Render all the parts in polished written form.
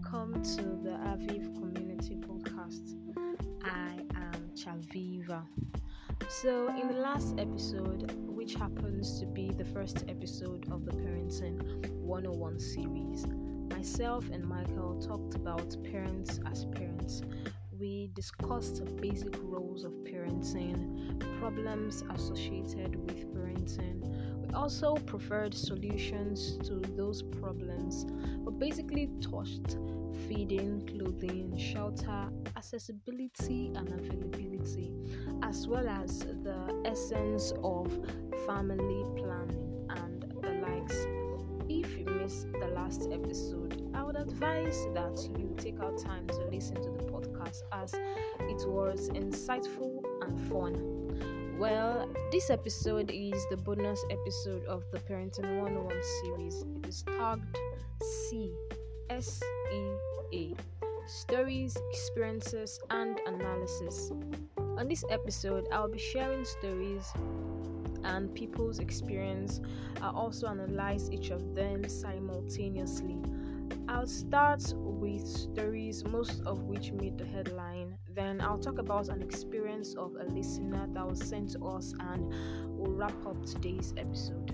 Welcome to the Aviv Community Podcast. I am Chaviva. So in the last episode, which happens to be the first episode of the Parenting 101 series, myself and Michael talked about parents as parents. We discussed basic roles of parenting, problems associated with parenting. We also preferred solutions to those problems, but basically touched feeding, clothing, shelter, accessibility and availability, as well as the essence of family planning and the likes. If you missed the last episode, I would advise that you take out time to listen to the podcast, as it was insightful and fun. Well, this episode is the bonus episode of the Parenting 101 series. It is tagged C-S-E-A, Stories, Experiences, and Analysis. On this episode, I'll be sharing stories and people's experience. I'll also analyze each of them simultaneously. I'll start with stories, most of which made the headline. Then I'll talk about an experience of a listener that was sent to us, and we'll wrap up today's episode.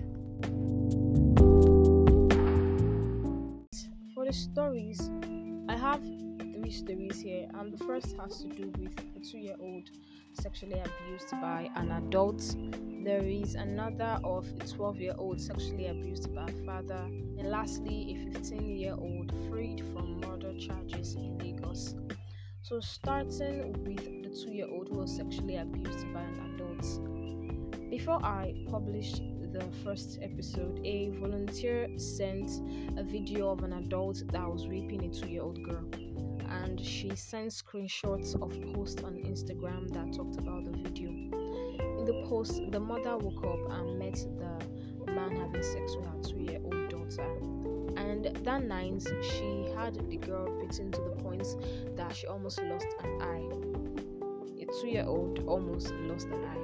For the stories, I have three stories here, and the first has to do with a 2-year-old sexually abused by an adult. There is another of a 12-year-old sexually abused by a father, and lastly a 15-year-old freed from murder charges in Lagos. So starting with the 2-year-old who was sexually abused by an adult. Before I published the first episode, a volunteer sent a video of an adult that was raping a 2-year-old girl, and she sent screenshots of posts on Instagram that talked about the video. In the post, the mother woke up and met the man having sex with her 2-year-old daughter, and that night she had the girl beaten to the point that she almost lost an eye. A 2-year-old almost lost an eye.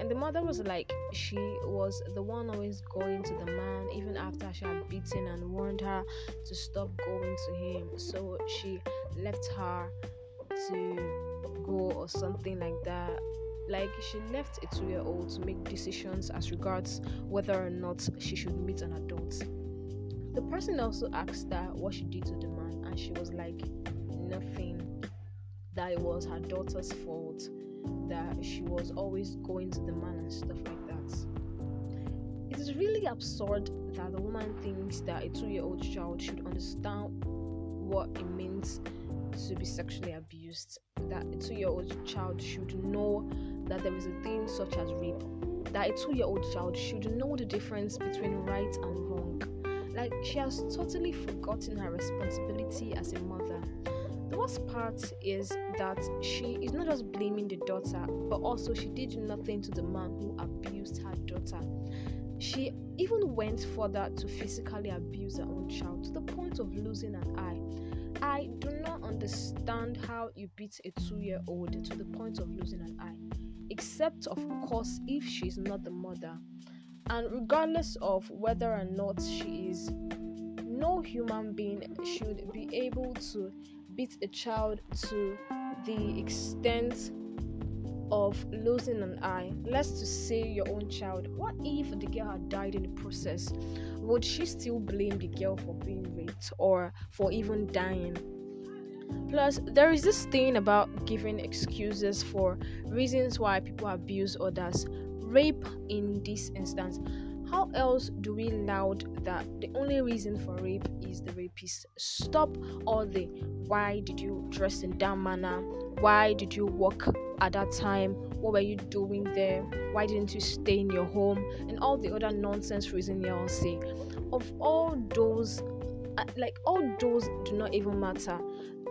And the mother was like, she was the one always going to the man, even after she had beaten and warned her to stop going to him. So she left her to go or something like that. Like, she left a 2-year-old to make decisions as regards whether or not she should meet an adult. The person also asked her what she did to the man, and she was like, nothing. That it was her daughter's fault, that she was always going to the man and stuff like that. It is really absurd that the woman thinks that a 2-year-old child should understand what it means to be sexually abused, that a 2-year-old child should know that there is a thing such as rape, that a 2-year-old child should know the difference between right and wrong. Like, she has totally forgotten her responsibility as a mother. The worst part is that she is not just blaming the daughter, but also she did nothing to the man who abused her daughter. She even went further to physically abuse her own child to the point of losing an eye. I do not understand how you beat a 2-year-old to the point of losing an eye, except of course if she's not the mother. And regardless of whether or not she is, no human being should be able to beat a child to the extent of losing an eye. Let's to say your own child. What if the girl had died in the process? Would she still blame the girl for being raped or for even dying? Plus, there is this thing about giving excuses for reasons why people abuse others. Rape in this instance, how else do we loud that the only reason for rape is the rapist? Stop all the why did you dress in that manner, why did you walk at that time, what were you doing there, why didn't you stay in your home, and all the other nonsense reason y'all say. Of all those, all those do not even matter.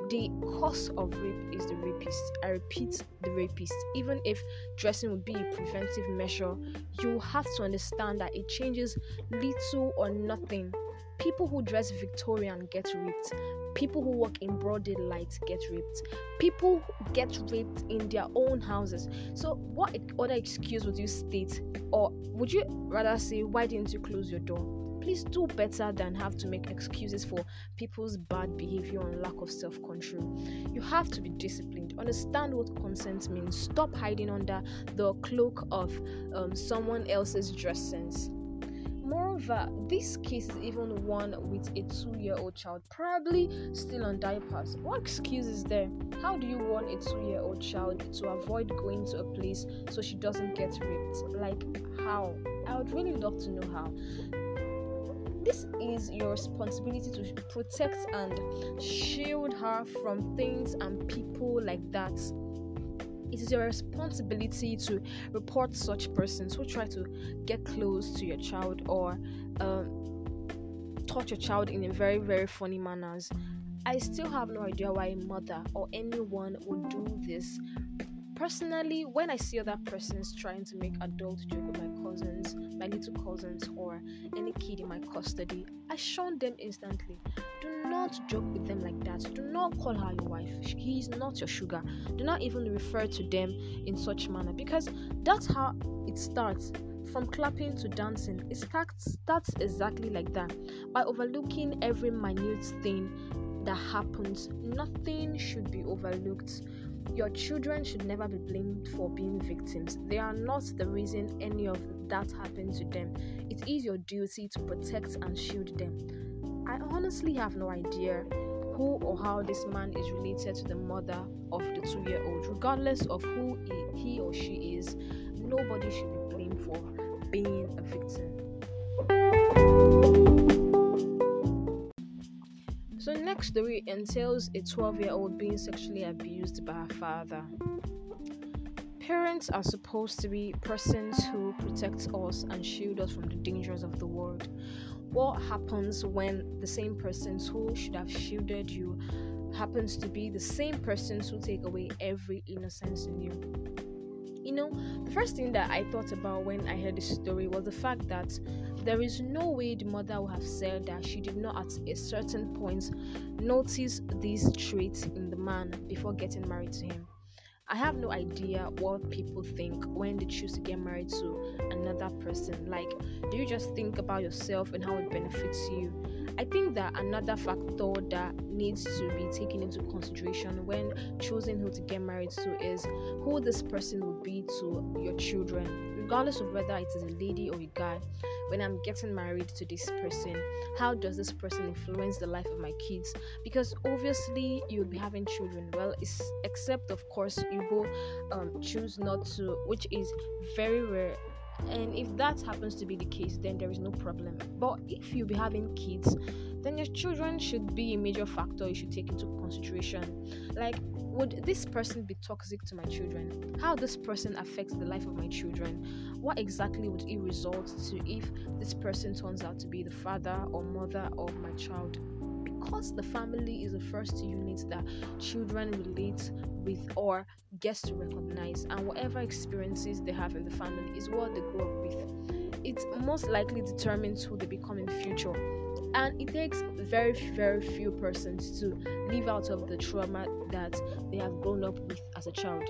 The cause of rape is the rapist. I repeat, the rapist. Even if dressing would be a preventive measure, you have to understand that it changes little or nothing. People who dress Victorian get raped. People who walk in broad daylight get raped. People get raped in their own houses. So what other excuse would you state? Or would you rather say, why didn't you close your door? Please do better than have to make excuses for people's bad behavior and lack of self-control. You have to be disciplined. Understand what consent means. Stop hiding under the cloak of someone else's dress sense. Moreover, this case is even one with a 2-year-old child, probably still on diapers. What excuse is there? How do you warn a 2-year-old child to avoid going to a place so she doesn't get raped? Like, how? I would really love to know how. This is your responsibility to protect and shield her from things and people like that. It is your responsibility to report such persons who try to get close to your child or touch your child in a very, very funny manners. I still have no idea why a mother or anyone would do this. Personally, when I see other persons trying to make adult joke with my cousins, my little cousins, or any kid in my custody, I shun them instantly. Do not joke with them like that. Do not call her your wife. He is not your sugar. Do not even refer to them in such manner, because that's how it starts. From clapping to dancing, it starts exactly like that. By overlooking every minute thing that happens, nothing should be overlooked. Your children should never be blamed for being victims. They are not the reason any of that happened to them. It is your duty to protect and shield them. I honestly have no idea who or how this man is related to the mother of the 2-year-old. Regardless of who he or she is, nobody should be blamed for being a victim. So next story entails a 12-year-old being sexually abused by her father. Parents are supposed to be persons who protect us and shield us from the dangers of the world. What happens when the same persons who should have shielded you happens to be the same persons who take away every innocence in you? You know, the first thing that I thought about when I heard this story was the fact that there is no way the mother would have said that she did not at a certain point notice these traits in the man before getting married to him. I have no idea what people think when they choose to get married to another person. Like, do you just think about yourself and how it benefits you? I think that another factor that needs to be taken into consideration when choosing who to get married to is who this person would be to your children. Regardless of whether it is a lady or a guy, when I'm getting married to this person, how does this person influence the life of my kids? Because obviously you'll be having children. Well, except of course you both choose not to, which is very rare. And if that happens to be the case, then there is no problem. But if you'll be having kids, then your children should be a major factor you should take into consideration. Like, would this person be toxic to my children? How this person affects the life of my children? What exactly would it result to if this person turns out to be the father or mother of my child? Because the family is the first unit that children relate with or gets to recognize, and whatever experiences they have in the family is what they grow up with. It most likely determines who they become in future, and it takes very, very few persons to live out of the trauma that they have grown up with as a child.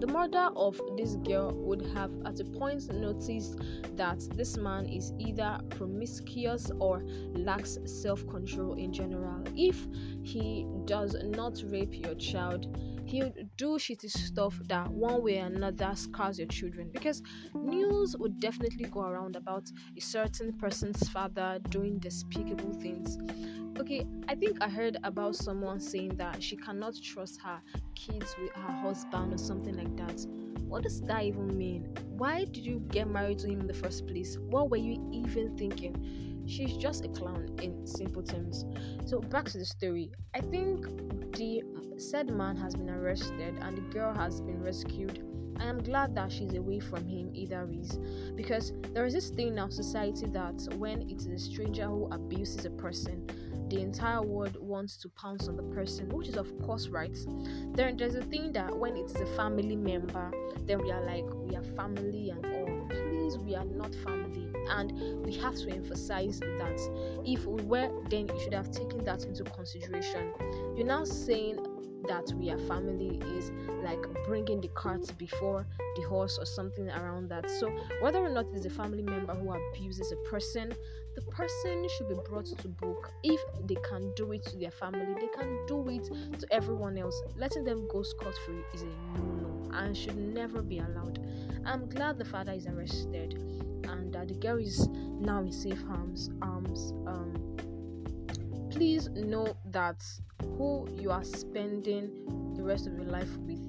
The mother of this girl would have at a point noticed that this man is either promiscuous or lacks self-control in general. If he does not rape your child, he'll do shitty stuff that one way or another scars your children, because news would definitely go around about a certain person's father doing despicable things. Okay, I think I heard about someone saying that she cannot trust her kids with her husband or something like that. What does that even mean? Why did you get married to him in the first place? What were you even thinking? She's just a clown in simple terms. So back to the story. I think the said man has been arrested and the girl has been rescued. I am glad that she's away from him either ways, because there is this thing in our society that when it is a stranger who abuses a person, the entire world wants to pounce on the person, which is of course right. There's a thing that when it's a family member, then we are like, we are family and all. Please, we are not family, and we have to emphasize that. If we were, then you should have taken that into consideration. You're now saying that we are family is like bringing the cart before the horse or something around that. So whether or not it's a family member who abuses a person, the person should be brought to book. If they can do it to their family, they can do it to everyone else. Letting them go scot-free is a no-no and should never be allowed. I'm glad the father is arrested and that the girl is now in safe arms. Please know that who you are spending the rest of your life with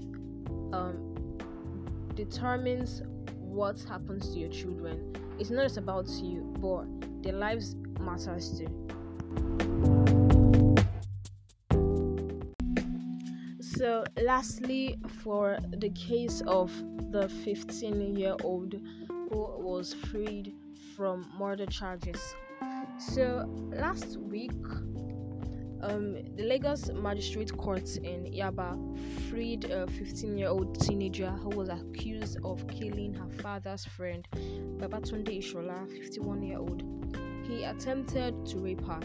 determines what happens to your children. It's not just about you, but their lives matters too. So lastly, for the case of the 15-year-old who was freed from murder charges. So last week, the Lagos Magistrate Court in Yaba freed a 15-year-old teenager who was accused of killing her father's friend, Babatunde Ishola, 51-year-old. He attempted to rape her.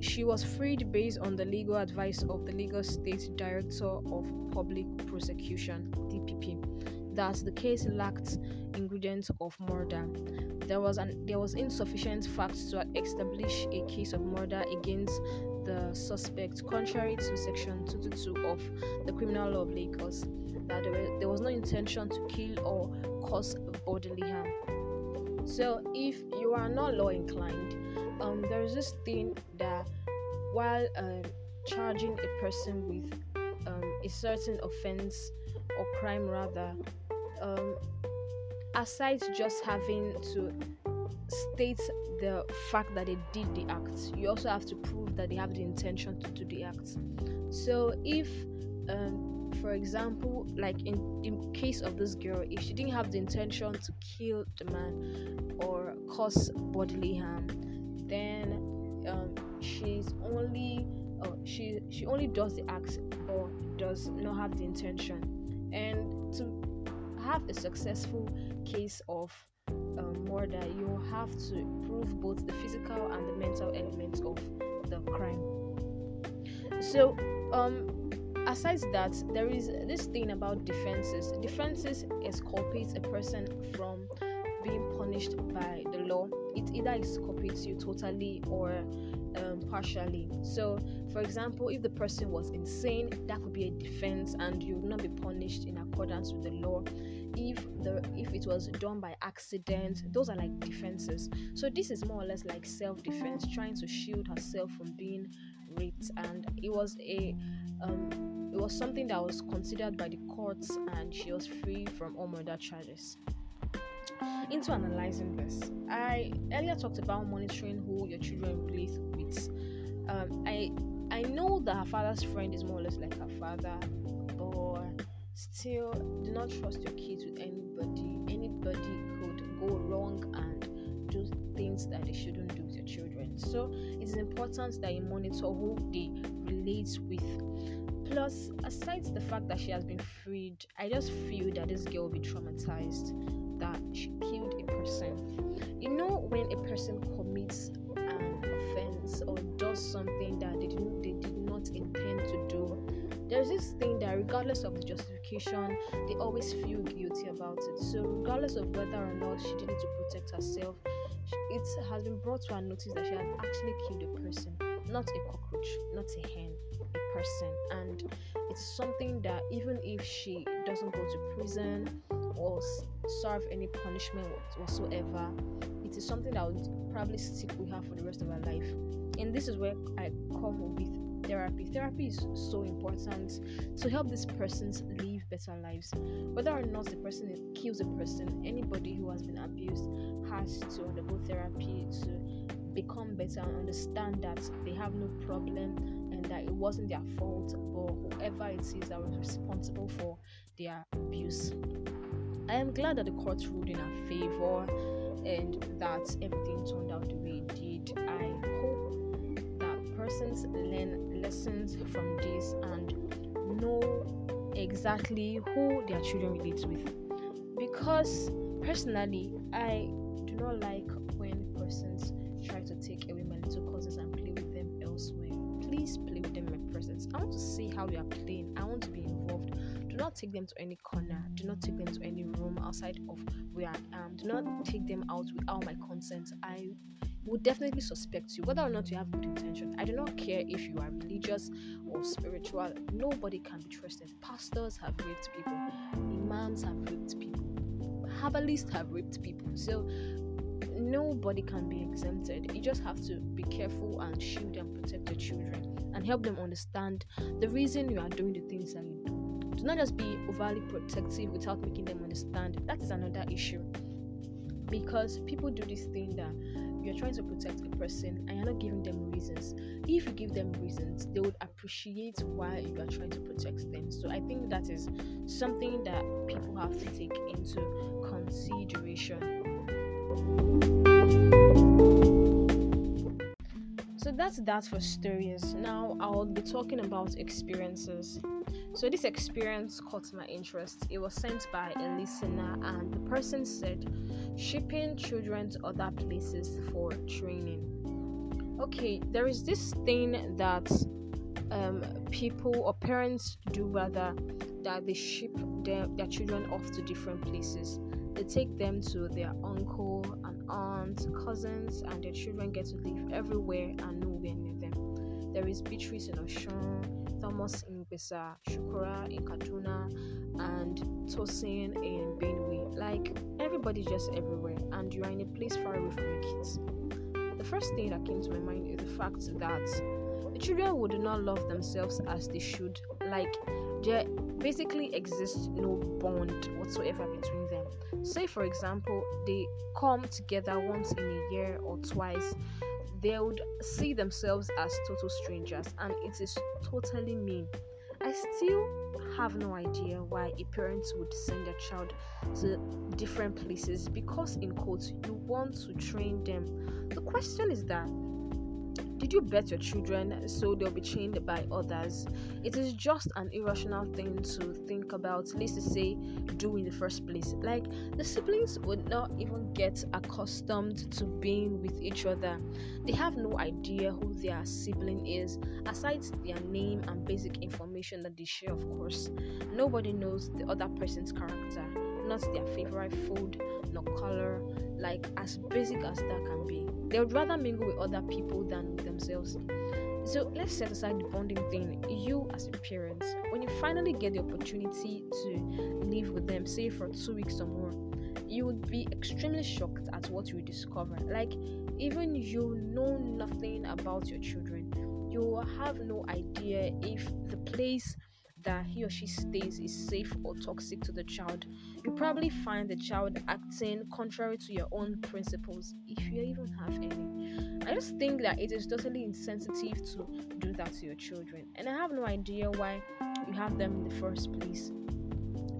She was freed based on the legal advice of the Lagos State Director of Public Prosecution, DPP, that the case lacked ingredients of murder. There was insufficient facts to establish a case of murder against the suspect, contrary to section 222 of the Criminal Law of Lagos, that there was no intention to kill or cause bodily harm. So if you are not law inclined, there is this thing that while charging a person with a certain offense or crime rather, aside just having to state the fact that they did the act, you also have to prove that they have the intention to do the act. So if for example, like in case of this girl, if she didn't have the intention to kill the man or cause bodily harm, then she only does the act or does not have the intention. And to have a successful case of murder, you have to prove both the physical and the mental elements of the crime. So aside that, there is this thing about defenses. Defenses exculpates a person from being punished by the law. It either exculpates you totally or partially. So for example, if the person was insane, that could be a defense and you would not be punished in accordance with the law. If it was done by accident, those are like defenses. So this is more or less like self-defense, trying to shield herself from being raped, and it was something that was considered by the courts, and she was free from all murder charges. Into analyzing this, I earlier talked about monitoring who your children relate with. I know that her father's friend is more or less like her father, but still, do not trust your kids with anybody. Anybody could go wrong and do things that they shouldn't do with your children. So it's important that you monitor who they relate with. Plus, aside the fact that she has been freed, I just feel that this girl will be traumatized that she killed a person. You know, when a person commits an offense or does something that they did not intend to do, there's this thing that regardless of the justification, they always feel guilty about it. So regardless of whether or not she did it to protect herself, it has been brought to her notice that she had actually killed a person, not a cockroach, not a hen, a person. And it's something that even if she doesn't go to prison or serve any punishment whatsoever, it is something that would probably stick with her for the rest of her life. And this is where I come with therapy is so important to help these persons live better lives. Whether or not the person kills a person, anybody who has been abused has to undergo therapy to become better and understand that they have no problem and that it wasn't their fault, but whoever it is that was responsible for their abuse. I am glad that the court ruled in her favor and that everything turned out the way it did. I hope that persons learn lessons from this and know exactly who their children relate with. Because personally, I do not like when persons try to take away my little cousins and play with them elsewhere. Please play with them presence. I want to see how you are playing. I want to be involved. Do not take them to any corner. Do not take them to any room outside of where I am. Do not take them out without my consent. I will definitely suspect you, whether or not you have good intention. I do not care if you are religious or spiritual. Nobody can be trusted. Pastors have raped people. Imams have raped people. Herbalists have raped people. So nobody can be exempted. You just have to be careful and shield and protect your children and help them understand the reason you are doing the things that you do. Do not just be overly protective without making them understand. That is another issue, because people do this thing that you're trying to protect a person and you're not giving them reasons. If you give them reasons, they would appreciate why you are trying to protect them. So I think that is something that people have to take into consideration. So that's that for stories. Now I'll be talking about experiences. So this experience caught my interest. It was sent by a listener, and the person said, shipping children to other places for training. Okay, there is this thing that people or parents do, rather, that they ship their children off to different places. They take them to their uncle and aunts, cousins, and their children get to live everywhere and nowhere near them. There is Beatrice in Osun, Thomas in Besa, Shukura in Kaduna, and Tosin in Benue. Like, everybody's just everywhere, and you are in a place far away from your kids. The first thing that came to my mind is the fact that the children would not love themselves as they should. Like, there basically exists no bond whatsoever between them. Say, for example, they come together once in a year or twice, they would see themselves as total strangers, and it is totally mean. I still have no idea why a parent would send their child to different places, because in quotes, you want to train them. The question is that, did you bet your children so they'll be trained by others? It is just an irrational thing to think about, at least to say, do in the first place. Like, the siblings would not even get accustomed to being with each other. They have no idea who their sibling is, aside their name and basic information that they share, of course. Nobody knows the other person's character, not their favorite food, nor color, like as basic as that can be. They would rather mingle with other people than with themselves. So let's set aside the bonding thing. You as a parent, when you finally get the opportunity to live with them, say for 2 weeks or more, you would be extremely shocked at what you discover. Like, even you know nothing about your children. You have no idea if the place that he or she stays is safe or toxic to the child. You probably find the child acting contrary to your own principles, if you even have any. I just think that it is totally insensitive to do that to your children, and I have no idea why you have them in the first place.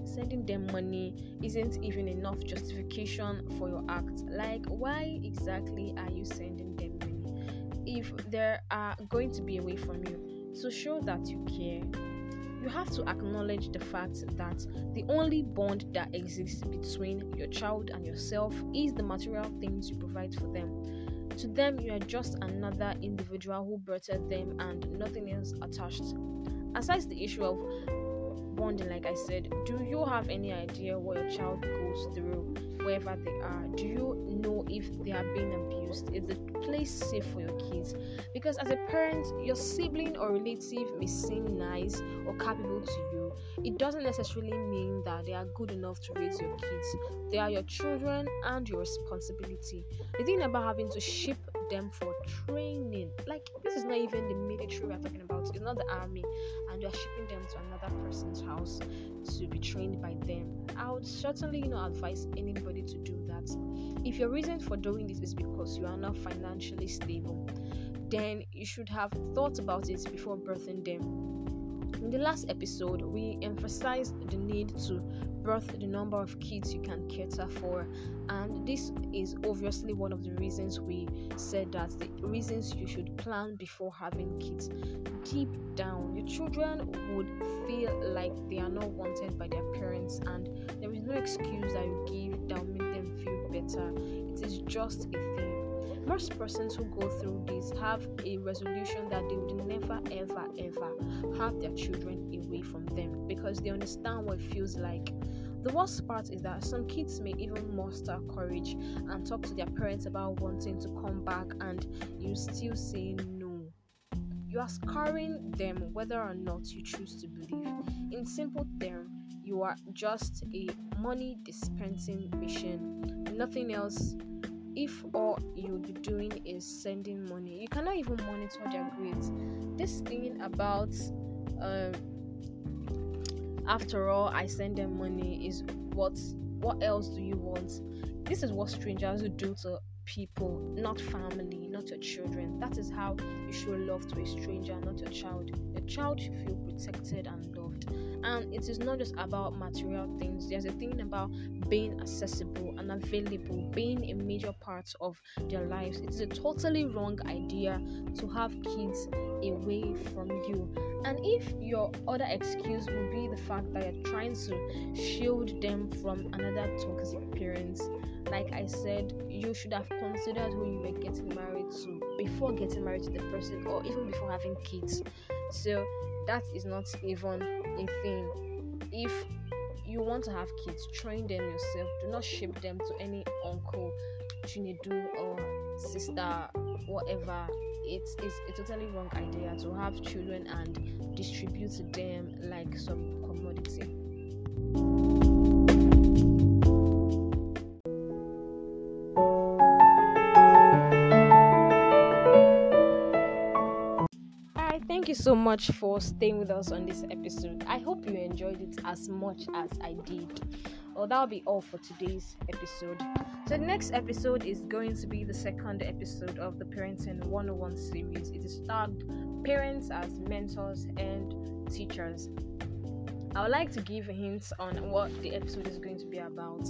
Sending them money isn't even enough justification for your act. Like, why exactly are you sending them money if they are going to be away from you? To show that you care, you have to acknowledge the fact that the only bond that exists between your child and yourself is the material things you provide for them. To them, you are just another individual who birthed them and nothing else attached. Aside the issue of bonding, like I said, do you have any idea what your child goes through wherever they are? Do you know if they are being abused? Is the place safe for your kids? Because as a parent, your sibling or relative may seem nice or capable to you. It doesn't necessarily mean that they are good enough to raise your kids. They are your children and your responsibility. The thing about having to ship them for training, like, this is not even the military we're talking about. It's not the army, and you're shipping them to another person's house to be trained by them. I would certainly not advise anybody to do that. If your reason for doing this is because you are not financially stable, then you should have thought about it before birthing them. In the last episode, we emphasized the need to birth the number of kids you can cater for, and this is obviously one of the reasons we said that the reasons you should plan before having kids. Deep down, your children would feel like they are not wanted by their parents, and there is no excuse that you give that will make them feel better. It is just a thing. Most persons who go through this have a resolution that they will never, ever, ever have their children away from them, because they understand what it feels like. The worst part is that some kids may even muster courage and talk to their parents about wanting to come back, and you still say no. You are scarring them whether or not you choose to believe. In simple terms, you are just a money dispensing machine, nothing else. If all you'll be doing is sending money, you cannot even monitor their grades. This thing about after all I send them money is what else do you want? This is what strangers do to people, not family, not your children. That is how you show love to a stranger, not your child. Your child should feel protected and loved. And it is not just about material things. There's a thing about being accessible and available, being a major part of their lives. It is a totally wrong idea to have kids away from you. And if your other excuse will be the fact that you're trying to shield them from another toxic parent, like I said, you should have considered who you were getting married to before getting married to the person, or even before having kids. So that is not even a thing. If you want to have kids, train them yourself. Do not ship them to any uncle, Chinedu, or sister, whatever. It is a totally wrong idea to have children and distribute them like some commodity. So much for staying with us on this episode. I hope you enjoyed it as much as I did. Well, that'll be all for today's episode. So the next episode is going to be the second episode of the Parenting 101 series. It is tagged Parents as Mentors and Teachers. I would like to give hints on what the episode is going to be about,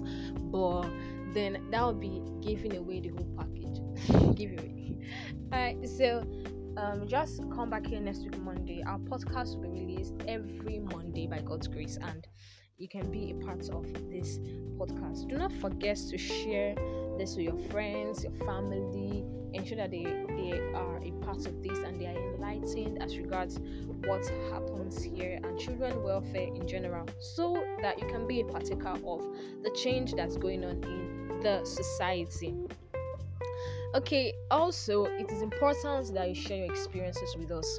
but then that will be giving away the whole package. Giveaway. Alright, so just come back here next week Monday. Our podcast will be released every Monday by God's grace, and you can be a part of this podcast. Do not forget to share this with your friends, your family. Ensure that they are a part of this and they are enlightened as regards what happens here and children welfare in general, so that you can be a partaker of the change that's going on in the society. Okay, also, it is important that you share your experiences with us.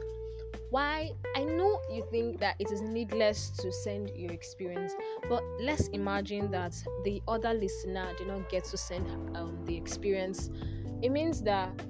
Why? I know you think that it is needless to send your experience, but let's imagine that the other listener did not get to send the experience. It means that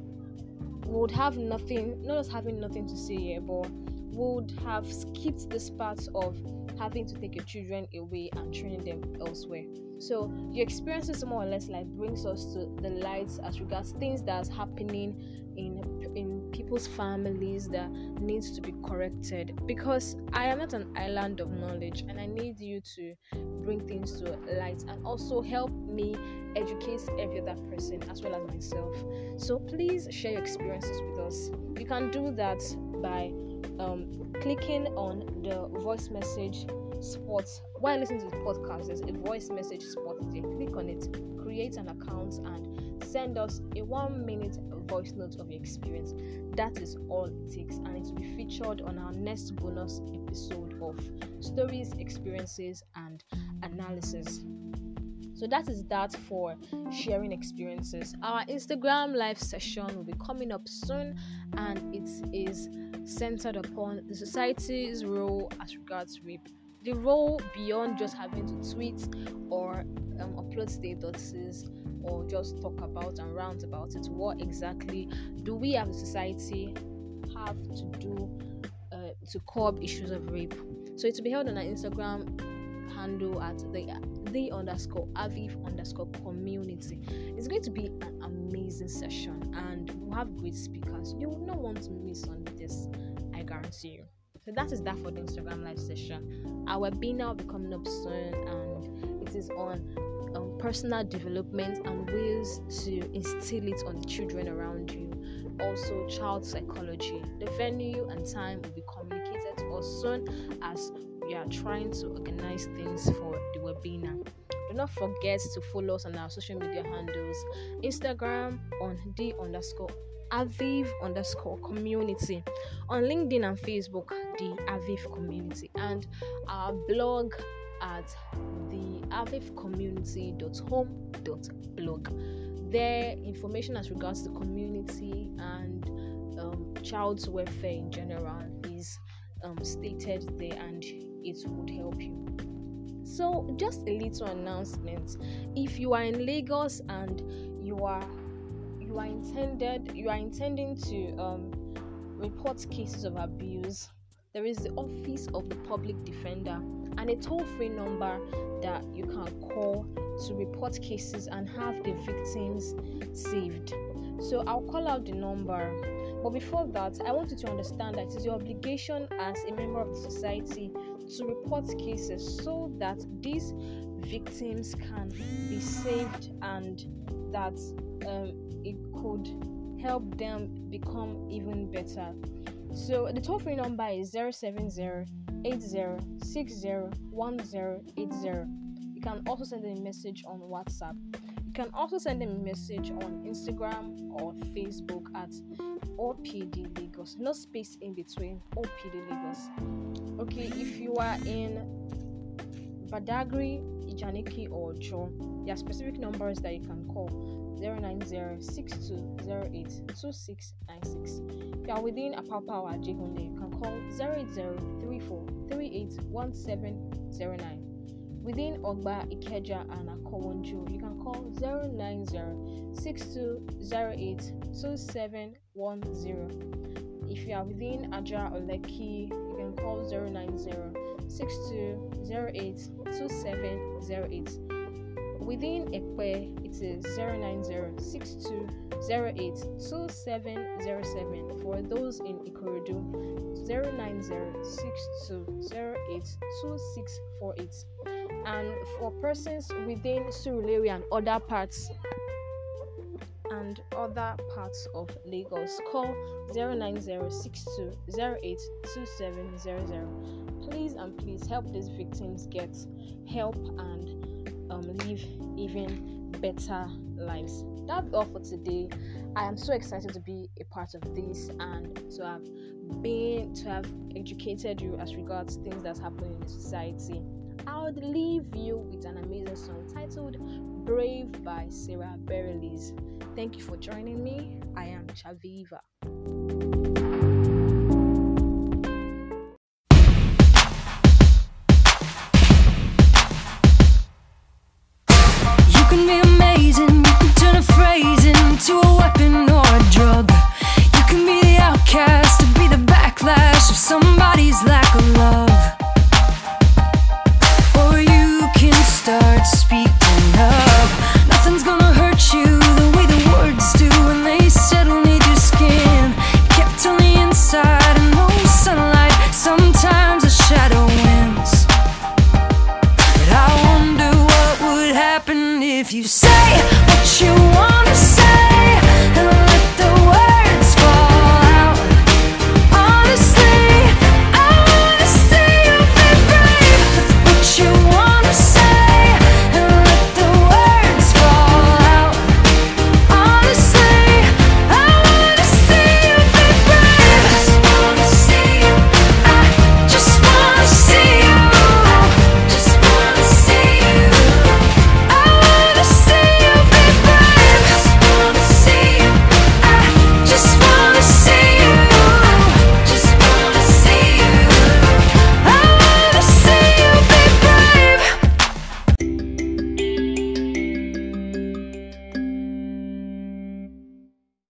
we would have nothing, not just having nothing to say here, but would have skipped this part of having to take your children away and training them elsewhere. So your experiences more or less like brings us to the lights as regards things that's happening in people's families that needs to be corrected, because I am not an island of knowledge, and I need you to bring things to light and also help me educate every other person as well as myself. So please share your experiences with us. You can do that by clicking on the voice message spot while listening to the podcast. There's a voice message spot there. Click on it, create an account, and send us a 1-minute voice note of your experience. That is all it takes, and it will be featured on our next bonus episode of Stories, Experiences, and Analysis. So that is that for sharing experiences. Our Instagram live session will be coming up soon, and it is centered upon the society's role as regards rape. The role beyond just having to tweet or upload statuses or just talk about and rant about it. What exactly do we as a society have to do to curb issues of rape? So it will be held on our Instagram handle at the_Aviv_community. It's going to be an amazing session, and we'll have great speakers. You will not want to miss on this, I guarantee you. So that is that for the Instagram live session. Our webinar will be coming up soon, and it is on personal development and ways to instill it on the children around you. Also, child psychology. The venue and time will be communicated to us soon as you are trying to organize things for the webinar. Do not forget to follow us on our social media handles, Instagram on the_Aviv_community, on LinkedIn and Facebook, the Aviv Community, and our blog at theavivcommunity.home.blog. There, information as regards the community and child's welfare in general is stated there, and it would help you. So, just a little announcement: if you are in Lagos and you are intending to report cases of abuse, there is the Office of the Public Defender and a toll-free number that you can call to report cases and have the victims saved. So I'll call out the number. But before that, I want you to understand that it is your obligation as a member of the society to report cases so that these victims can be saved and that it could help them become even better. So the toll-free number is 070-8060-1080. You can also send a message on WhatsApp. You can also send a message on Instagram or Facebook at OPD Lagos. No space in between, OPD Lagos. Okay, if you are in Badagry, Ijaniki, or Ojo, there are specific numbers that you can call: 090-6208-2696. If you are within Apapa or Ajihunde, you can call 080-3438-1709. Within Ogba, Ikeja, and Akowonju, you can call 090-6208-2710. If you are within Aja or Lekki, you can call 090-6208-2708. Within Ekpe, it is 090-6208-2707. For those in Ikorodu, 090-6208-2648. And for persons within Surulere and other parts of Lagos, call 090-6208-2700. Please help these victims get help and live even better lives. That's all for today. I am so excited to be a part of this and to have educated you as regards things that's happening in the society. I would leave you with an amazing song titled Brave by Sarah Bareilles. Thank you for joining me. I am Chaviva. You can be